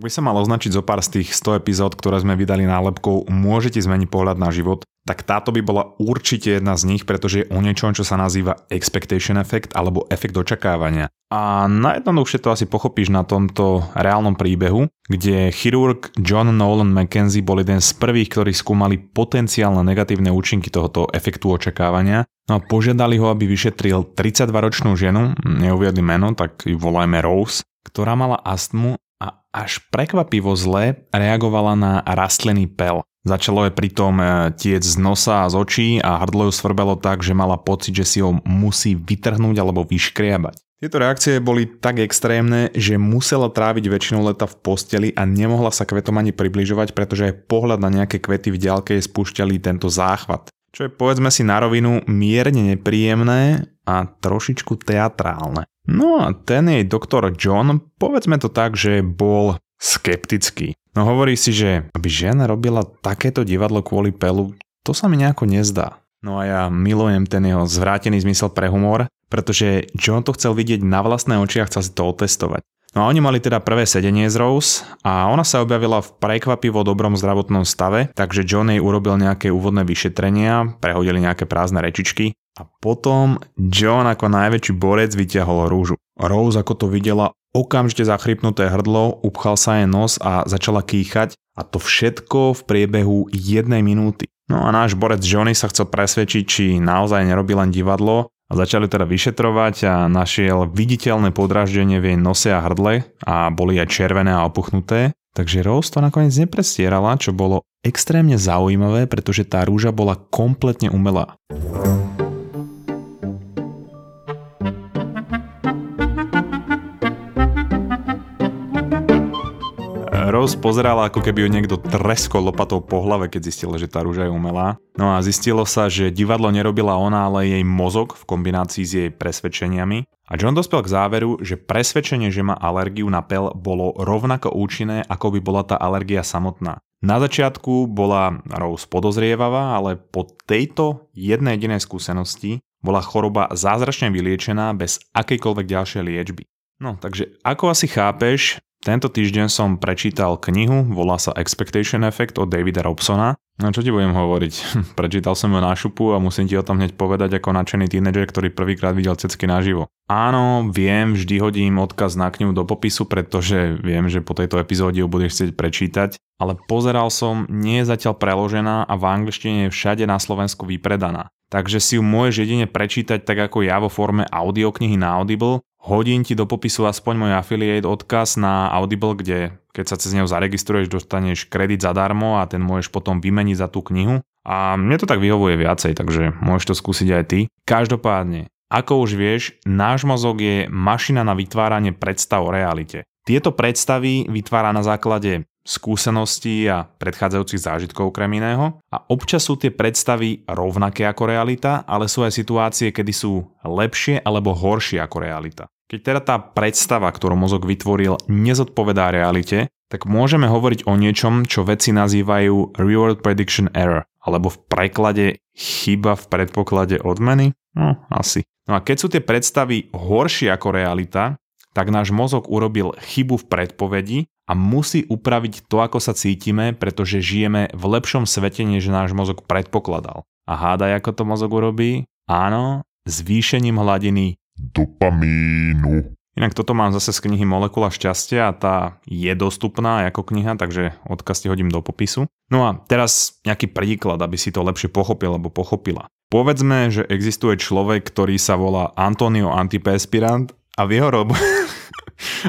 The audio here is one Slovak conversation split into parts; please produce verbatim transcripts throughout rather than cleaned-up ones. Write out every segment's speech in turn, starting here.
Ak by sa mal označiť zo pár z tých sto epizód, ktoré sme vydali nálepkou Môžete zmeniť pohľad na život, tak táto by bola určite jedna z nich, pretože je o niečom, čo sa nazýva Expectation Effect alebo efekt očakávania. A najjednoduchšie to asi pochopíš na tomto reálnom príbehu, kde chirurg John Nolan McKenzie bol jeden z prvých, ktorí skúmali potenciálne negatívne účinky tohoto efektu očakávania. No a požiadali ho, aby vyšetril tridsaťdvaročnú ženu, neuviedli meno, tak ju volajme Rose, ktorá mala astmu a až prekvapivo zle reagovala na rastlený pel. Začalo je pritom tiec z nosa a z očí a hrdlo ju svrbelo tak, že mala pocit, že si ho musí vytrhnúť alebo vyškriabať. Tieto reakcie boli tak extrémne, že musela tráviť väčšinu leta v posteli a nemohla sa kvetom ani približovať, pretože aj pohľad na nejaké kvety v diaľke jej spúšťali tento záchvat. Čo je, povedzme si na rovinu, mierne nepríjemné a trošičku teatrálne. No a ten jej doktor John, povedzme to tak, že bol skeptický. No hovorí si, že aby žena robila takéto divadlo kvôli pelu, to sa mi nejako nezdá. No a ja milujem ten jeho zvrátený zmysel pre humor, pretože John to chcel vidieť na vlastné oči a chcel si to otestovať. No a oni mali teda prvé sedenie z Rose a ona sa objavila v prekvapivo dobrom zdravotnom stave, takže John jej urobil nejaké úvodné vyšetrenia, prehodili nejaké prázdne rečičky a potom John ako najväčší borec vyťahol rúžu. Rose, ako to videla, okamžite zachrypnuté hrdlo, upchal sa jej nos a začala kýchať, a to všetko v priebehu jednej minúty. No a náš borec Johnny sa chcel presvedčiť, či naozaj nerobí len divadlo, a začali teda vyšetrovať a našiel viditeľné podráždenie v jej nose a hrdle a boli aj červené a opuchnuté. Takže Rose to nakoniec neprestierala, čo bolo extrémne zaujímavé, pretože tá rúža bola kompletne umelá. Rose pozerala, ako keby ju niekto treskol lopatou po hlave, keď zistila, že tá rúža je umelá. No a zistilo sa, že divadlo nerobila ona, ale jej mozog v kombinácii s jej presvedčeniami. A John dospel k záveru, že presvedčenie, že má alergiu na pel, bolo rovnako účinné, ako by bola tá alergia samotná. Na začiatku bola Rose podozrievavá, ale po tejto jednej jedinej skúsenosti bola choroba zázračne vyliečená bez akejkoľvek ďalšej liečby. No, takže ako asi chápeš, tento týždeň som prečítal knihu, volá sa Expectation Effect od Davida Robsona. No čo ti budem hovoriť? Prečítal som ju na šupu a musím ti o tom hneď povedať ako nadšený tínedžer, ktorý prvýkrát videl cecky naživo. Áno, viem, vždy hodím odkaz na knihu do popisu, pretože viem, že po tejto epizóde ju budeš chcieť prečítať, ale pozeral som, nie je zatiaľ preložená a v angličtine je všade na Slovensku vypredaná. Takže si ju môžeš jedine prečítať tak ako ja vo forme audioknihy na Audible. Hodím ti do popisu aspoň môj affiliate odkaz na Audible, kde keď sa cez neho zaregistruješ, dostaneš kredit zadarmo a ten môžeš potom vymeniť za tú knihu. A mne to tak vyhovuje viacej, takže môžeš to skúsiť aj ty. Každopádne, ako už vieš, náš mozog je mašina na vytváranie predstav o realite. Tieto predstavy vytvára na základe skúseností a predchádzajúcich zážitkov okrem iného a občas sú tie predstavy rovnaké ako realita, ale sú aj situácie, kedy sú lepšie alebo horšie ako realita. Keď teda tá predstava, ktorú mozog vytvoril, nezodpovedá realite, tak môžeme hovoriť o niečom, čo vedci nazývajú reward prediction error, alebo v preklade chyba v predpoklade odmeny? No, asi. No a keď sú tie predstavy horšie ako realita, tak náš mozog urobil chybu v predpovedi a musí upraviť to, ako sa cítime, pretože žijeme v lepšom svete, než náš mozog predpokladal. A hádaj, ako to mozog urobí? Áno, zvýšením hladiny dopamínu. Inak toto mám zase z knihy Molekula šťastia a tá je dostupná ako kniha, takže odkaz ti hodím do popisu. No a teraz nejaký príklad, aby si to lepšie pochopil alebo pochopila. Povedzme, že existuje človek, ktorý sa volá Antonio Antiperspirant, A v, jeho robo-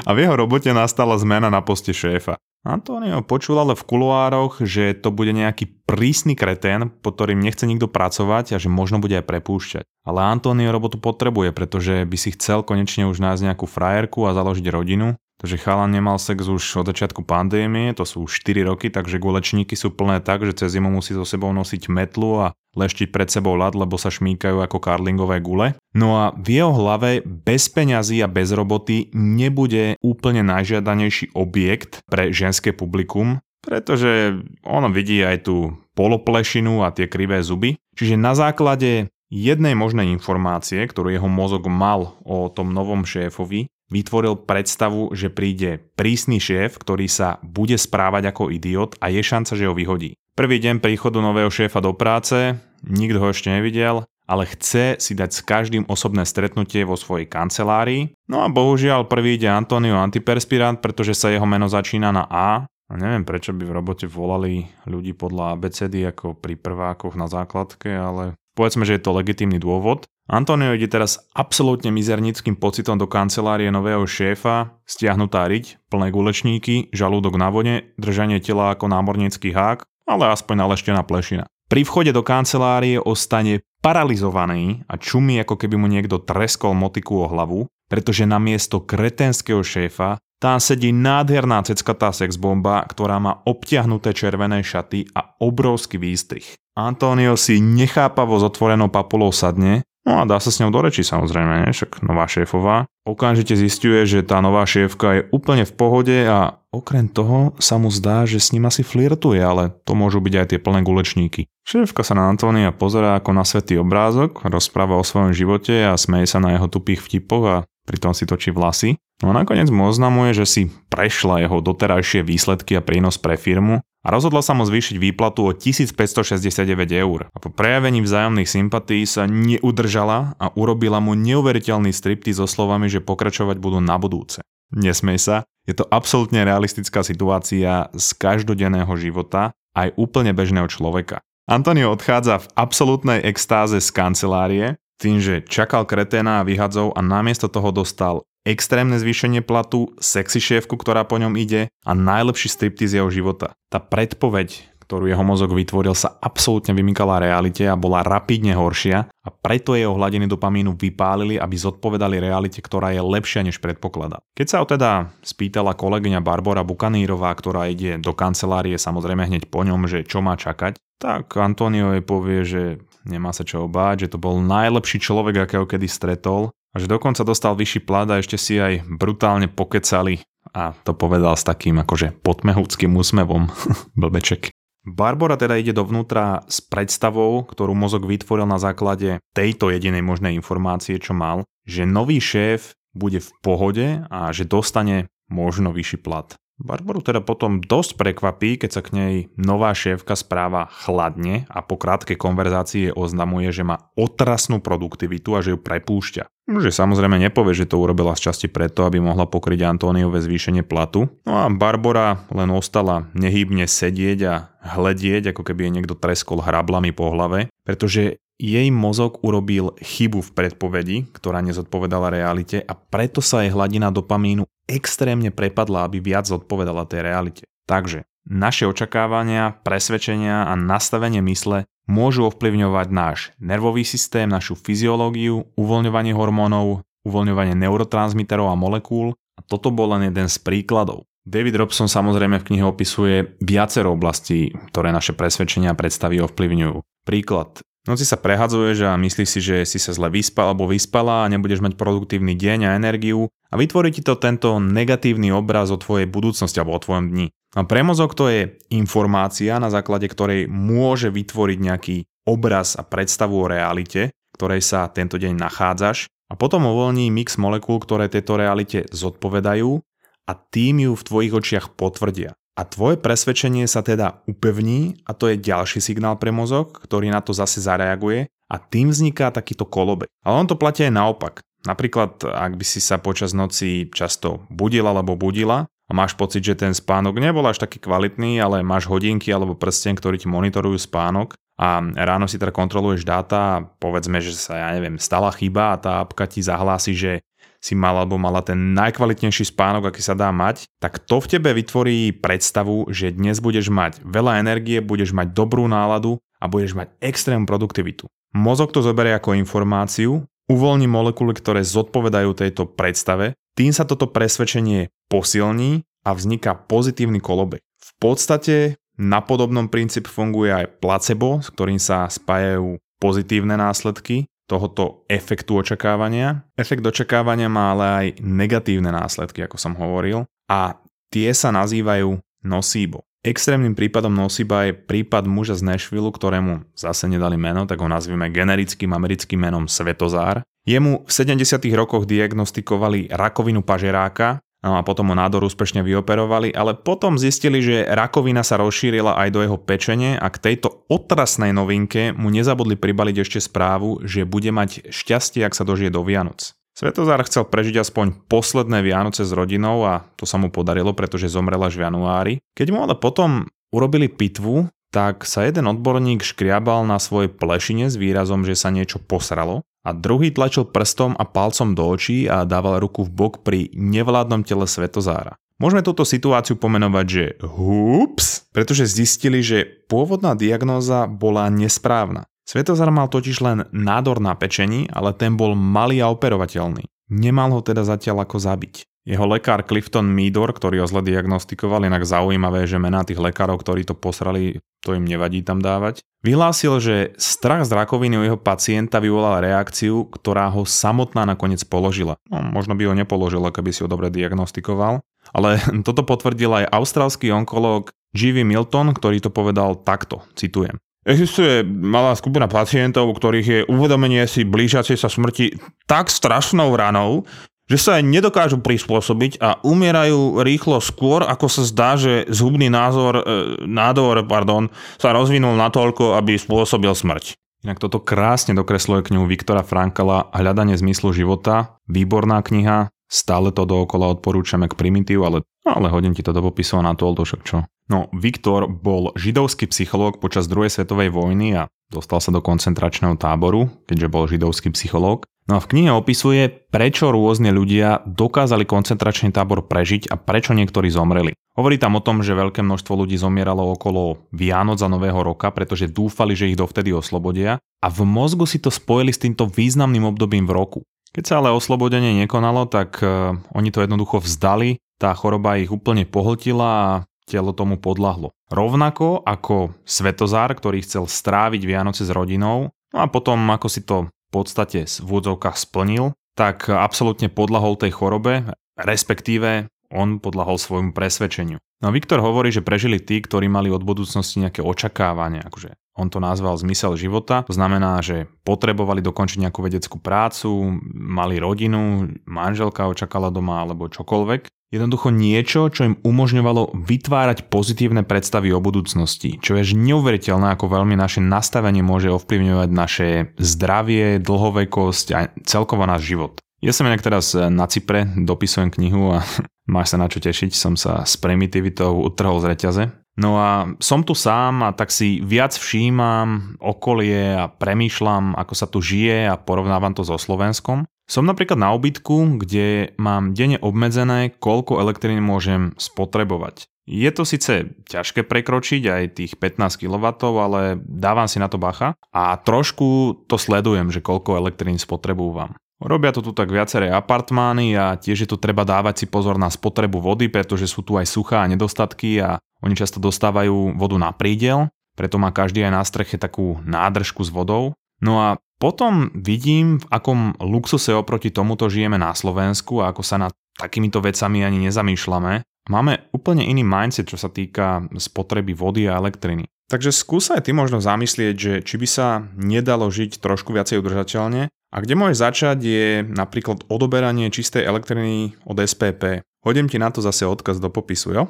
a v jeho robote nastala zmena na poste šéfa. Antonio počul ale v kuloároch, že to bude nejaký prísny kretén, pod ktorým nechce nikto pracovať a že možno bude aj prepúšťať. Ale Antonio robotu potrebuje, pretože by si chcel konečne už nájsť nejakú frajerku a založiť rodinu. Takže chalan nemal sex už od začiatku pandémie, to sú štyri roky, takže gulečníky sú plné tak, že cez zimu musí so sebou nosiť metlu a leštiť pred sebou ľad, lebo sa šmýkajú ako karlingové gule. No a v jeho hlave bez peňazí a bez roboty nebude úplne najžiadanejší objekt pre ženské publikum, pretože on vidí aj tú poloplešinu a tie krivé zuby. Čiže na základe jednej možnej informácie, ktorú jeho mozog mal o tom novom šéfovi, vytvoril predstavu, že príde prísny šéf, ktorý sa bude správať ako idiot a je šanca, že ho vyhodí. Prvý deň príchodu nového šéfa do práce, nikto ho ešte nevidel, ale chce si dať s každým osobné stretnutie vo svojej kancelárii. No a bohužiaľ prvý ide Antonio Antiperspirant, pretože sa jeho meno začína na A. A neviem, prečo by v robote volali ľudí podľa á bé cé dé ako pri prvákoch na základke, ale povedzme, že je to legitímny dôvod. Antonio ide teraz absolútne mizernickým pocitom do kancelárie nového šéfa, stiahnutá riť, plné gulečníky, žalúdok na vode, držanie tela ako námornícky hák, ale aspoň naleštená plešina. Pri vchode do kancelárie ostane paralizovaný a čumí, ako keby mu niekto treskol motiku o hlavu, pretože namiesto kretenského šéfa tam sedí nádherná ceckatá sexbomba, ktorá má obtiahnuté červené šaty a obrovský výstrih. Antonio si nechápavo s otvorenou papulou sadne, no a dá sa s ňou do reči samozrejme, však nová šéfová. Okamžite zisťuje, že tá nová šéfka je úplne v pohode a okrem toho sa mu zdá, že s ním asi flirtuje, ale to môžu byť aj tie plné gulečníky. Šéfka sa na Antonia pozerá ako na svätý obrázok, rozpráva o svojom živote a smeje sa na jeho tupých vtipoch a pritom si točí vlasy. No a nakoniec mu oznamuje, že si prešla jeho doterajšie výsledky a prínos pre firmu a rozhodla sa mu zvýšiť výplatu o tisícpäťstošesťdesiatdeväť eur. A po prejavení vzájomných sympatí sa neudržala a urobila mu neuveriteľný striptiz so slovami, že pokračovať budú na budúce. Nesmej sa, je to absolútne realistická situácia z každodenného života aj úplne bežného človeka. Antonio odchádza v absolútnej extáze z kancelárie, tým, že čakal kreténa a vyhadzov a namiesto toho dostal extrémne zvýšenie platu, sexy šéfku, ktorá po ňom ide a najlepší striptiz jeho života. Tá predpoveď, ktorú jeho mozog vytvoril, sa absolútne vymykala realite a bola rapidne horšia a preto jeho hladiny dopamínu vypálili, aby zodpovedali realite, ktorá je lepšia než predpokladal. Keď sa ho teda spýtala kolegyňa Barbora Bukanírová, ktorá ide do kancelárie samozrejme hneď po ňom, že čo má čakať, tak Antonio jej povie, že nemá sa čo obáť, že to bol najlepší človek, akého kedy stretol, a že dokonca dostal vyšší plat a ešte si aj brutálne pokecali. A to povedal s takým akože potmehúckým úsmevom. Blbeček. Barbora teda ide dovnútra s predstavou, ktorú mozog vytvoril na základe tejto jedinej možnej informácie, čo mal, že nový šéf bude v pohode a že dostane možno vyšší plat. Barboru teda potom dosť prekvapí, keď sa k nej nová šéfka správa chladne a po krátkej konverzácii oznamuje, že má otrasnú produktivitu a že ju prepúšťa. Že samozrejme nepovie, že to urobila z časti preto, aby mohla pokryť Antoniove zvýšenie platu. No a Barbora len ostala nehybne sedieť a hledieť, ako keby jej niekto treskol hrablami po hlave, pretože jej mozog urobil chybu v predpovedi, ktorá nezodpovedala realite a preto sa jej hladina dopamínu extrémne prepadla, aby viac zodpovedala tej realite. Takže naše očakávania, presvedčenia a nastavenie mysle môžu ovplyvňovať náš nervový systém, našu fyziológiu, uvoľňovanie hormónov, uvoľňovanie neurotransmiterov a molekúl a toto bol len jeden z príkladov. David Robson samozrejme v knihe opisuje viacero oblastí, ktoré naše presvedčenia a predstavy ovplyvňujú. Príklad. V noci sa prehádzuješ a myslíš si, že si sa zle vyspal alebo vyspala a nebudeš mať produktívny deň a energiu a vytvorí ti to tento negatívny obraz o tvojej budúcnosti alebo o tvojom dni. A pre mozog to je informácia, na základe ktorej môže vytvoriť nejaký obraz a predstavu o realite, ktorej sa tento deň nachádzaš a potom uvoľní mix molekúl, ktoré tejto realite zodpovedajú a tým ju v tvojich očiach potvrdia. A tvoje presvedčenie sa teda upevní a to je ďalší signál pre mozog, ktorý na to zase zareaguje a tým vzniká takýto kolobek. Ale on to platí aj naopak. Napríklad, ak by si sa počas noci často budil alebo budila a máš pocit, že ten spánok nebol až taký kvalitný, ale máš hodinky alebo prsten, ktorí ti monitorujú spánok a ráno si teda kontroluješ dáta a povedzme, že sa, ja neviem, stala chyba a tá apka ti zahlási, že si mal alebo mala ten najkvalitnejší spánok, aký sa dá mať, tak to v tebe vytvorí predstavu, že dnes budeš mať veľa energie, budeš mať dobrú náladu a budeš mať extrémnu produktivitu. Mozog to zoberie ako informáciu, uvoľní molekuly, ktoré zodpovedajú tejto predstave, tým sa toto presvedčenie posilní a vzniká pozitívny kolobek. V podstate na podobnom princíp funguje aj placebo, s ktorým sa spájajú pozitívne následky tohoto efektu očakávania. Efekt očakávania má ale aj negatívne následky, ako som hovoril, a tie sa nazývajú nocebo. Extrémnym prípadom nosiba je prípad muža z Nashvillu, ktorému zase nedali meno, tak ho nazvime generickým americkým menom Svetozár. Jemu v sedemdesiatych rokoch diagnostikovali rakovinu pažeráka, no a potom ho nádor úspešne vyoperovali, ale potom zistili, že rakovina sa rozšírila aj do jeho pečene a k tejto otrasnej novinke mu nezabudli pribaliť ešte správu, že bude mať šťastie, ak sa dožije do Vianoc. Svetozár chcel prežiť aspoň posledné Vianoce s rodinou a to sa mu podarilo, pretože zomrel až v januári. Keď mu ale potom urobili pitvu, tak sa jeden odborník škriabal na svojej plešine s výrazom, že sa niečo posralo a druhý tlačil prstom a palcom do očí a dával ruku v bok pri nevládnom tele Svetozára. Môžeme túto situáciu pomenovať, že hups, pretože zistili, že pôvodná diagnóza bola nesprávna. Svetozár mal totiž len nádor na pečení, ale ten bol malý a operovateľný. Nemal ho teda zatiaľ ako zabiť. Jeho lekár Clifton Midor, ktorý ho zle diagnostikoval, inak zaujímavé, že mená tých lekárov, ktorí to posrali, to im nevadí tam dávať, vyhlásil, že strach z rakoviny u jeho pacienta vyvolal reakciu, ktorá ho samotná nakoniec položila. No, možno by ho nepoložila, keby si ho dobre diagnostikoval. Ale toto potvrdil aj austrálsky onkológ G V Milton, ktorý to povedal takto, citujem. Existuje malá skupina pacientov, u ktorých je uvedomenie si blížiacej sa smrti tak strašnou ranou, že sa aj nedokážu prispôsobiť a umierajú rýchlo skôr, ako sa zdá, že zhubný názor, e, nádor pardon, sa rozvinul natoľko, aby spôsobil smrť. Inak toto krásne dokresluje knihu Viktora Frankla Hľadanie zmyslu života. Výborná kniha. Stále to dookola odporúčame k primitívu, ale, ale hodím ti to do popisov na Toldo, však čo? No, Viktor bol židovský psychológ počas druhej svetovej vojny a dostal sa do koncentračného táboru, keďže bol židovský psychológ. No a v knihe opisuje, prečo rôzne ľudia dokázali koncentračný tábor prežiť a prečo niektorí zomreli. Hovorí tam o tom, že veľké množstvo ľudí zomieralo okolo Vianoc a Nového roka, pretože dúfali, že ich dovtedy oslobodia a v mozgu si to spojili s týmto významným obdobím v roku. Keď sa ale oslobodenie nekonalo, tak uh, oni to jednoducho vzdali, tá choroba ich úplne pohltila a telo tomu podľahlo. Rovnako ako Svetozár, ktorý chcel stráviť Vianoce s rodinou, no a potom ako si to v podstate v úvodzovkách splnil, tak absolútne podľahol tej chorobe, respektíve on podľahol svojmu presvedčeniu. No Viktor hovorí, že prežili tí, ktorí mali od budúcnosti nejaké očakávania, akože on to nazval zmysel života, to znamená, že potrebovali dokončiť nejakú vedeckú prácu, mali rodinu, manželka očakala doma alebo čokoľvek. Jednoducho niečo, čo im umožňovalo vytvárať pozitívne predstavy o budúcnosti, čo je neuveriteľné, ako veľmi naše nastavenie môže ovplyvňovať naše zdravie, dlhovekosť a celkovo náš život. Ja som inak teraz na Cypre, dopisujem knihu a máš sa na čo tešiť, som sa s primitivitou utrhol z reťaze. No a som tu sám a tak si viac všímam okolie a premýšľam, ako sa tu žije a porovnávam to so Slovenskom. Som napríklad na obytku, kde mám denne obmedzené, koľko elektriny môžem spotrebovať. Je to síce ťažké prekročiť aj tých pätnásť kilowattov, ale dávam si na to bacha a trošku to sledujem, že koľko elektrín spotrebúvam. Robia to tu tak viaceré apartmány a tiež je tu treba dávať si pozor na spotrebu vody, pretože sú tu aj suchá nedostatky a oni často dostávajú vodu na prídel, preto má každý aj na streche takú nádržku s vodou. No a potom vidím, v akom luxuse oproti tomuto žijeme na Slovensku a ako sa nad takýmito vecami ani nezamýšľame. Máme úplne iný mindset, čo sa týka spotreby vody a elektriny. Takže skúsaj ty možno zamyslieť, že či by sa nedalo žiť trošku viacej udržateľne. A kde môžeš začať je napríklad odoberanie čistej elektriny od es pé pé. Hodím ti na to zase odkaz do popisu, jo?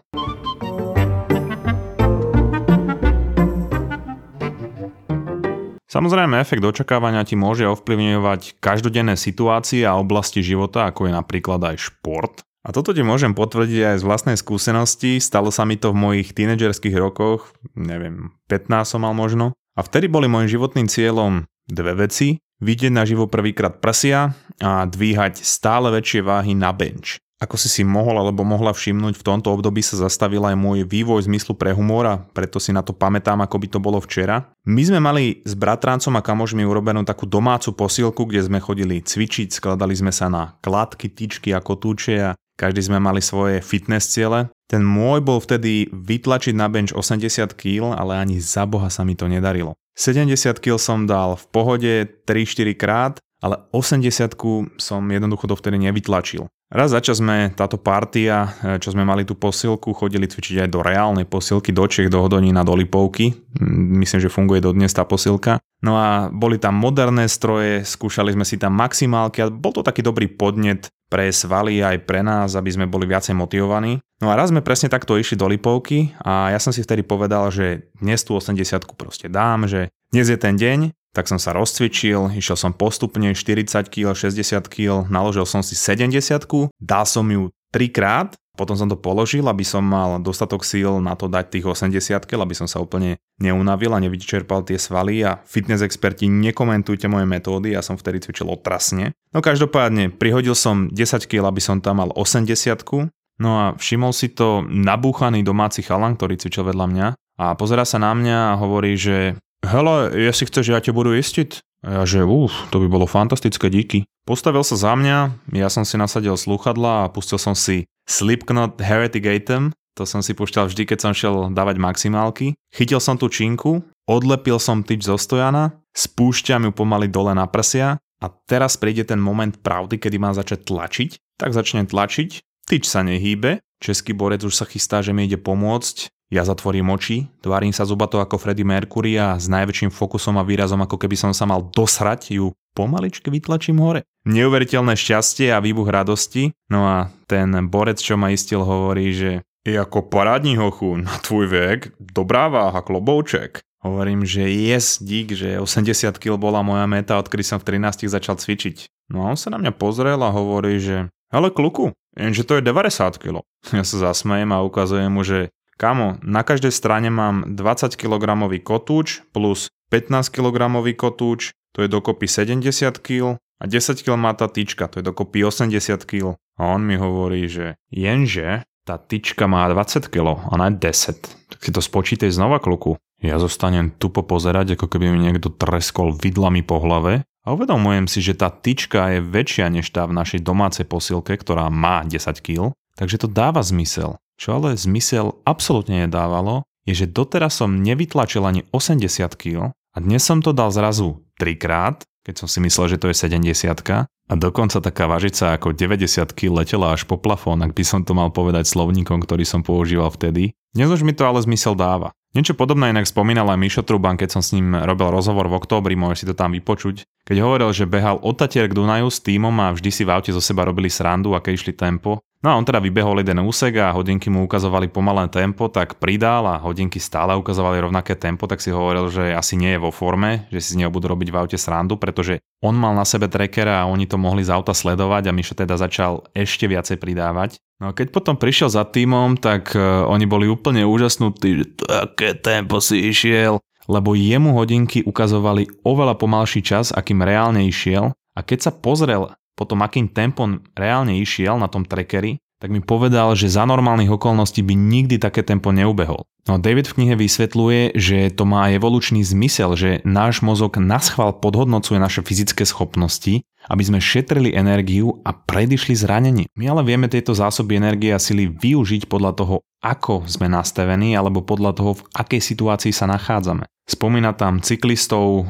Samozrejme, efekt očakávania ti môže ovplyvňovať každodenné situácie a oblasti života, ako je napríklad aj šport. A toto ti môžem potvrdiť aj z vlastnej skúsenosti, stalo sa mi to v mojich tínedžerských rokoch, neviem, pätnásť som mal možno. A vtedy boli môjim životným cieľom dve veci, vidieť naživo prvýkrát prsia a dvíhať stále väčšie váhy na bench. Ako si si mohol alebo mohla všimnúť, v tomto období sa zastavil aj môj vývoj zmyslu pre humor a preto si na to pamätám, ako by to bolo včera. My sme mali s bratrancom a kamožmi urobenú takú domácu posielku, kde sme chodili cvičiť, skladali sme sa na kladky, tyčky a kotúče a každý sme mali svoje fitness ciele. Ten môj bol vtedy vytlačiť na bench osemdesiat kíl, ale ani za boha sa mi to nedarilo. sedemdesiat kíl som dal v pohode tri štyri krát, ale osemdesiatku som jednoducho dovtedy nevytlačil. Raz za čas sme táto partia, čo sme mali tú posilku, chodili cvičiť aj do reálnej posilky, do Čiech, do Hodonína, do Lipovky. Myslím, že funguje dodnes tá posilka. No a boli tam moderné stroje, skúšali sme si tam maximálky a bol to taký dobrý podnet pre svaly aj pre nás, aby sme boli viacej motivovaní. No a raz sme presne takto išli do Lipovky a ja som si vtedy povedal, že dnes tú osemdesiatku proste dám, že dnes je ten deň. Tak som sa rozcvičil, išiel som postupne štyridsať kilogramov, šesťdesiat kilogramov, naložil som si sedemdesiatku, dal som ju trikrát, potom som to položil, aby som mal dostatok síl na to dať tých osemdesiatku, aby som sa úplne neunavil a nevyčerpal tie svaly a fitness experti nekomentujte moje metódy, ja som vtedy cvičil otrasne. No každopádne, prihodil som desať kilogramov, aby som tam mal osemdesiatku, no a všimol si to nabúchaný domáci chalan, ktorý cvičil vedľa mňa a pozerá sa na mňa a hovorí, že hele, jestli chceš, ja ťa budu istiť. A ja že, uf, to by bolo fantastické, díky. Postavil sa za mňa, ja som si nasadil slúchadla a pustil som si Slipknot Heretic Anthem. To som si púšťal vždy, keď som šiel dávať maximálky. Chytil som tú činku, odlepil som tyč zo stojana, spúšťam ju pomaly dole na prsia a teraz príde ten moment pravdy, kedy mám začať tlačiť. Tak začnem tlačiť, tyč sa nehýbe, český borec už sa chystá, že mi ide pomôcť. Ja zatvorím oči, tvárim sa zubato ako Freddie Mercury a s najväčším fokusom a výrazom, ako keby som sa mal dosrať, ju pomaličky vytlačím hore. Neuveriteľné šťastie a výbuch radosti. No a ten borec, čo ma istil, hovorí, že je ako parádny hochu, na tvoj vek, dobrá váha, klobouček. Hovorím, že yes, dík, že osemdesiat kilogramov bola moja meta, odkedy som v trinástich začal cvičiť. No a on sa na mňa pozrel a hovorí, že ale kluku, jenže to je deväťdesiat kilogramov. Ja sa zasmejem a ukazujem mu, že kamo, na každej strane mám dvadsať kilogramov kotúč plus pätnásť kilogramov kotúč, to je dokopy sedemdesiat kilogramov a desať kilogramov má tá tyčka, to je dokopy osemdesiat kilogramov. A on mi hovorí, že jenže tá tyčka má dvadsať kilogramov, ona je desať. Tak si to spočítaj znova, kluku. Ja zostanem tupo pozerať, ako keby mi niekto treskol vidlami po hlave a uvedomujem si, že tá tyčka je väčšia než tá v našej domácej posilke, ktorá má desať kilogramov, takže to dáva zmysel. Čo ale zmysel absolútne nedávalo, je, že doteraz som nevytlačil ani osemdesiat kilogramov a dnes som to dal zrazu trikrát, keď som si myslel, že to je sedemdesiatka a dokonca taká vážica ako deväťdesiat kilogramov letela až po plafón, ak by som to mal povedať slovníkom, ktorý som používal vtedy. Dnes už mi to ale zmysel dáva. Niečo podobné inak spomínal aj Míšo Trubán, keď som s ním robil rozhovor v októbri, môžeš si to tam vypočuť, keď hovoril, že behal od Tatier k Dunaju s tímom a vždy si v aute zo seba robili srandu, aké išli tempo. No a on teda vybehol jeden úsek a hodinky mu ukazovali pomalé tempo, tak pridal a hodinky stále ukazovali rovnaké tempo, tak si hovoril, že asi nie je vo forme, že si z neho budú robiť v aute srandu, pretože on mal na sebe trackera a oni to mohli z auta sledovať a Mišo teda začal ešte viacej pridávať. No a keď potom prišiel za tímom, tak oni boli úplne úžasnutí, že také tempo si išiel, lebo jemu hodinky ukazovali oveľa pomalší čas, akým reálne išiel a keď sa pozrel potom akým tempom reálne išiel na tom trackeri, tak mi povedal, že za normálnych okolností by nikdy také tempo neubehol. No David v knihe vysvetľuje, že to má evolučný zmysel, že náš mozog naschvál podhodnocuje naše fyzické schopnosti, aby sme šetrili energiu a predišli zraneniu. My ale vieme tieto zásoby energie a sily využiť podľa toho, ako sme nastavení alebo podľa toho, v akej situácii sa nachádzame. Spomína tam cyklistov, e,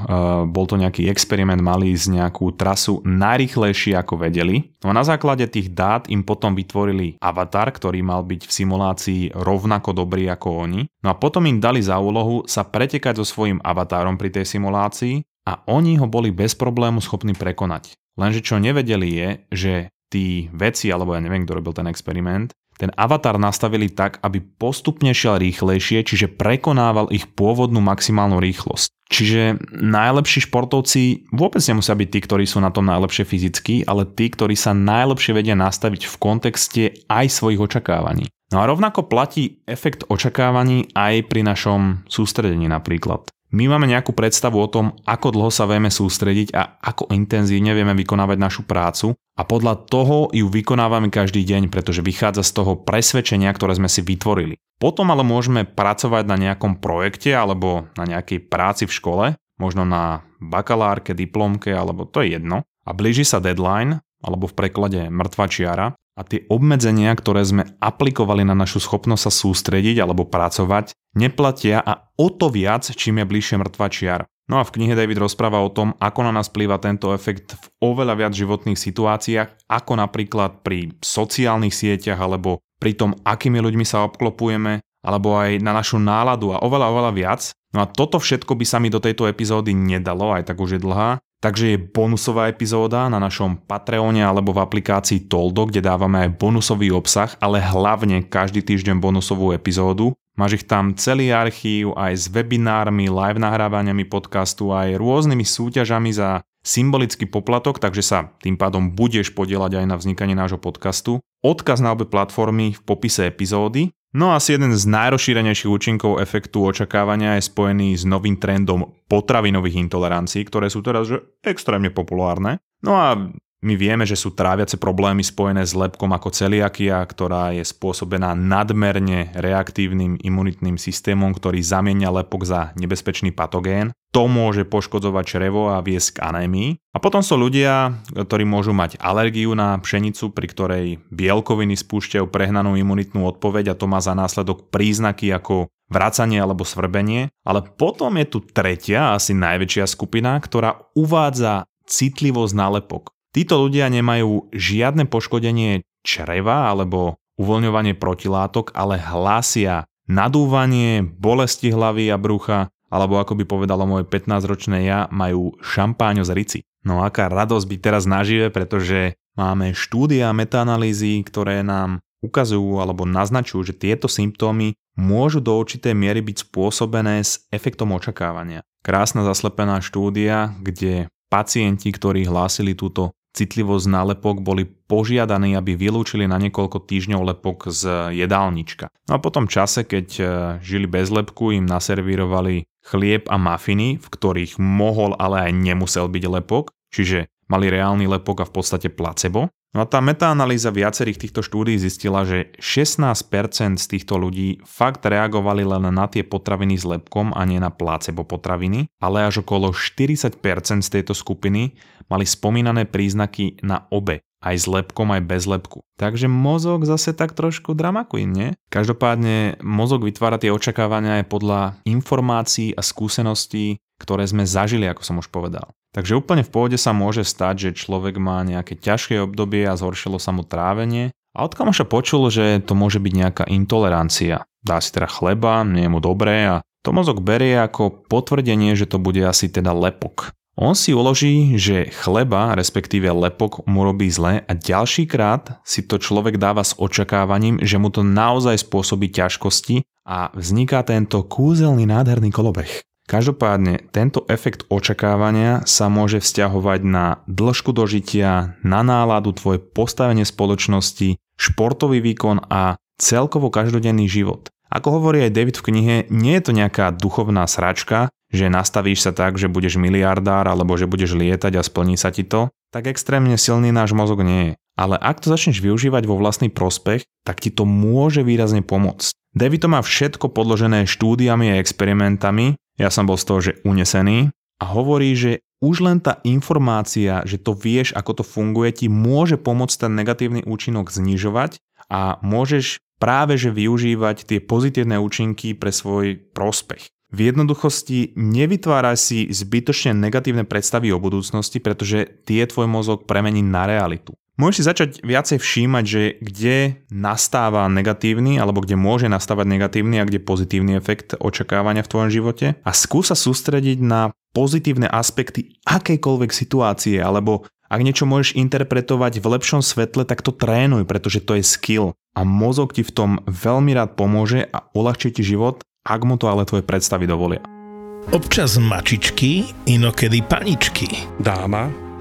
bol to nejaký experiment, mali ísť nejakú trasu najrýchlejšie ako vedeli. No a na základe tých dát im potom vytvorili avatar, ktorý mal byť v simulácii rovnako dobrý ako oni. No a potom im dali za úlohu sa pretekať so svojím avatarom pri tej simulácii a oni ho boli bez problému schopní prekonať. Lenže čo nevedeli je, že tí veci, alebo ja neviem, kto robil ten experiment, ten avatar nastavili tak, aby postupne šiel rýchlejšie, čiže prekonával ich pôvodnú maximálnu rýchlosť. Čiže najlepší športovci vôbec nemusia byť tí, ktorí sú na tom najlepšie fyzicky, ale tí, ktorí sa najlepšie vedia nastaviť v kontexte aj svojich očakávaní. No a rovnako platí efekt očakávaní aj pri našom sústredení napríklad. My máme nejakú predstavu o tom, ako dlho sa vieme sústrediť a ako intenzívne vieme vykonávať našu prácu a podľa toho ju vykonávame každý deň, pretože vychádza z toho presvedčenia, ktoré sme si vytvorili. Potom ale môžeme pracovať na nejakom projekte alebo na nejakej práci v škole, možno na bakalárke, diplomke alebo to je jedno a blíži sa deadline alebo v preklade mŕtva čiara a tie obmedzenia, ktoré sme aplikovali na našu schopnosť sa sústrediť alebo pracovať, neplatia a o to viac, čím je bližšie mŕtva čiara. No a v knihe David rozpráva o tom, ako na nás plýva tento efekt v oveľa viac životných situáciách, ako napríklad pri sociálnych sieťach, alebo pri tom, akými ľuďmi sa obklopujeme, alebo aj na našu náladu a oveľa, oveľa viac. No a toto všetko by sa mi do tejto epizódy nedalo, aj tak už je dlhá. Takže je bonusová epizóda na našom Patreone alebo v aplikácii Toldo, kde dávame aj bonusový obsah, ale hlavne každý týždeň bonusovú epizódu. Máš ich tam celý archív aj s webinármi, live nahrávaniami podcastu, aj rôznymi súťažami za symbolický poplatok, takže sa tým pádom budeš podieľať aj na vznikanie nášho podcastu. Odkaz na obe platformy v popise epizódy. No asi jeden z najrozšírenejších účinkov efektu očakávania je spojený s novým trendom potravinových intolerancií, ktoré sú teraz že extrémne populárne. No a my vieme, že sú tráviace problémy spojené s lebkom ako celiakia, ktorá je spôsobená nadmerne reaktívnym imunitným systémom, ktorý zamienia lepok za nebezpečný patogén. To môže poškodzovať črevo a viesť k anémii. A potom sú ľudia, ktorí môžu mať alergiu na pšenicu, pri ktorej bielkoviny spúšťajú prehnanú imunitnú odpoveď a to má za následok príznaky ako vracanie alebo svrbenie. Ale potom je tu tretia, asi najväčšia skupina, ktorá uvádza citlivosť na lepok. Títo ľudia nemajú žiadne poškodenie čreva alebo uvoľňovanie protilátok, ale hlásia nadúvanie, bolesti hlavy a brucha, alebo ako by povedalo moje pätnásťročné ja, majú šampáňo z rici. No aká radosť byť teraz nažive, pretože máme štúdia a metaanalýzy, ktoré nám ukazujú alebo naznačujú, že tieto symptómy môžu do určitej miery byť spôsobené s efektom očakávania. Krásna zaslepená štúdia, kde pacienti, ktorí hlásili túto citlivosť na lepok, boli požiadaní, aby vylúčili na niekoľko týždňov lepok z jedálnička. No a potom čase, keď žili bez lepku, im naservírovali chlieb a mafiny, v ktorých mohol, ale aj nemusel byť lepok, čiže mali reálny lepok a v podstate placebo. No a tá metaanalýza viacerých týchto štúdií zistila, že šestnásť percent z týchto ľudí fakt reagovali len na tie potraviny s lepkom a nie na placebo potraviny, ale až okolo štyridsať percent z tejto skupiny mali spomínané príznaky na obe, aj s lepkom, aj bez lepku. Takže mozog zase tak trošku drama queen, nie? Každopádne mozog vytvára tie očakávania aj podľa informácií a skúseností, ktoré sme zažili, ako som už povedal. Takže úplne v pohode sa môže stať, že človek má nejaké ťažké obdobie a zhoršilo sa mu trávenie. A od kamoša počul, že to môže byť nejaká intolerancia. Dá si teda chleba, nie je mu dobré a to mozog berie ako potvrdenie, že to bude asi teda lepok. On si uloží, že chleba, respektíve lepok, mu robí zle a ďalší krát si to človek dáva s očakávaním, že mu to naozaj spôsobí ťažkosti a vzniká tento kúzelný nádherný kolobeh. Každopádne, tento efekt očakávania sa môže vzťahovať na dĺžku dožitia, na náladu, tvoje postavenie spoločnosti, športový výkon a celkovo každodenný život. Ako hovorí aj David v knihe, nie je to nejaká duchovná sračka, že nastavíš sa tak, že budeš miliardár alebo že budeš lietať a splní sa ti to. Tak extrémne silný náš mozog nie je. Ale ak to začneš využívať vo vlastný prospech, tak ti to môže výrazne pomôcť. David to má všetko podložené štúdiami a experimentami. Ja som bol z toho, že unesený a hovorí, že už len tá informácia, že to vieš, ako to funguje, ti môže pomôcť ten negatívny účinok znižovať a môžeš práve že využívať tie pozitívne účinky pre svoj prospech. V jednoduchosti nevytváraj si zbytočne negatívne predstavy o budúcnosti, pretože tie tvoj mozog premení na realitu. Môžeš si začať viacej všímať, že kde nastáva negatívny alebo kde môže nastávať negatívny a kde pozitívny efekt očakávania v tvojom živote a skús sa sústrediť na pozitívne aspekty akejkoľvek situácie alebo ak niečo môžeš interpretovať v lepšom svetle, tak to trénuj, pretože to je skill a mozog ti v tom veľmi rád pomôže a uľahčí ti život, ak mu to ale tvoje predstavy dovolia. Občas mačičky, inokedy paničky. Dáma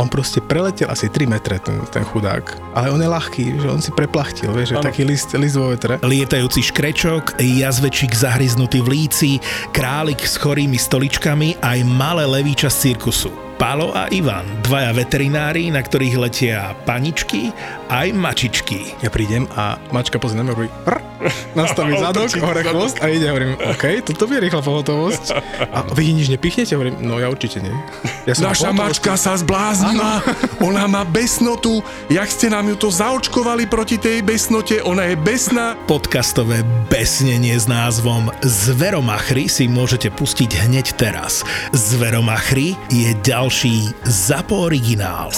On proste preletel asi tri metre, ten, ten chudák. Ale on je ľahký, že on si preplachtil, vieš, že taký list, list vo vetre. Lietajúci škrečok, jazvečík zahryznutý v líci, králik s chorými stoličkami, aj malé levíča z cirkusu. Pálo a Ivan, dvaja veterinári, na ktorých letia paničky aj mačičky. Ja prídem a mačka pozrie na mňa, hovorí nastaví zadok, hore chvost a ide, hovorím, OK, toto je rýchla pohotovosť. A vy nič nepichnete? Hovorím, no ja určite nie. Ja naša mačka sa zbláznila, ona má besnotu, jak ste nám ju to zaočkovali proti tej besnote, ona je besná. Podcastové besnenie s názvom Zveromachry si môžete pustiť hneď teraz. Zveromachry je ďalší ZAPO originál.